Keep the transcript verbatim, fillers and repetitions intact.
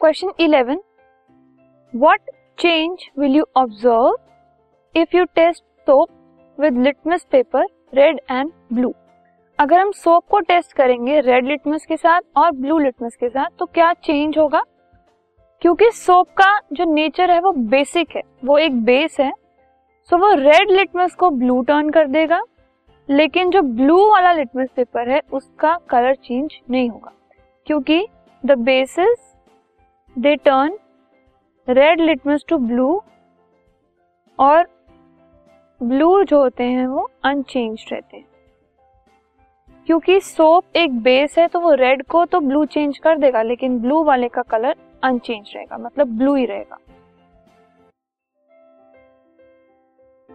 Question eleven, what change will you observe if you test soap with litmus paper red and blue. अगर हम soap को test करेंगे red litmus के साथ और ब्लू लिटमस के साथ तो क्या चेंज होगा, क्योंकि सोप का जो नेचर है वो बेसिक है, वो एक बेस है, सो वो रेड लिटमस को ब्लू टर्न कर देगा, लेकिन जो ब्लू वाला लिटमस पेपर है उसका कलर चेंज नहीं होगा क्योंकि the basis they turn red litmus to blue और ब्लू जो होते हैं वो अनचेंज रहते हैं। क्योंकि सोप एक बेस है तो वो रेड को तो ब्लू चेंज कर देगा लेकिन ब्लू वाले का कलर अनचेंज रहेगा, मतलब ब्लू ही रहेगा।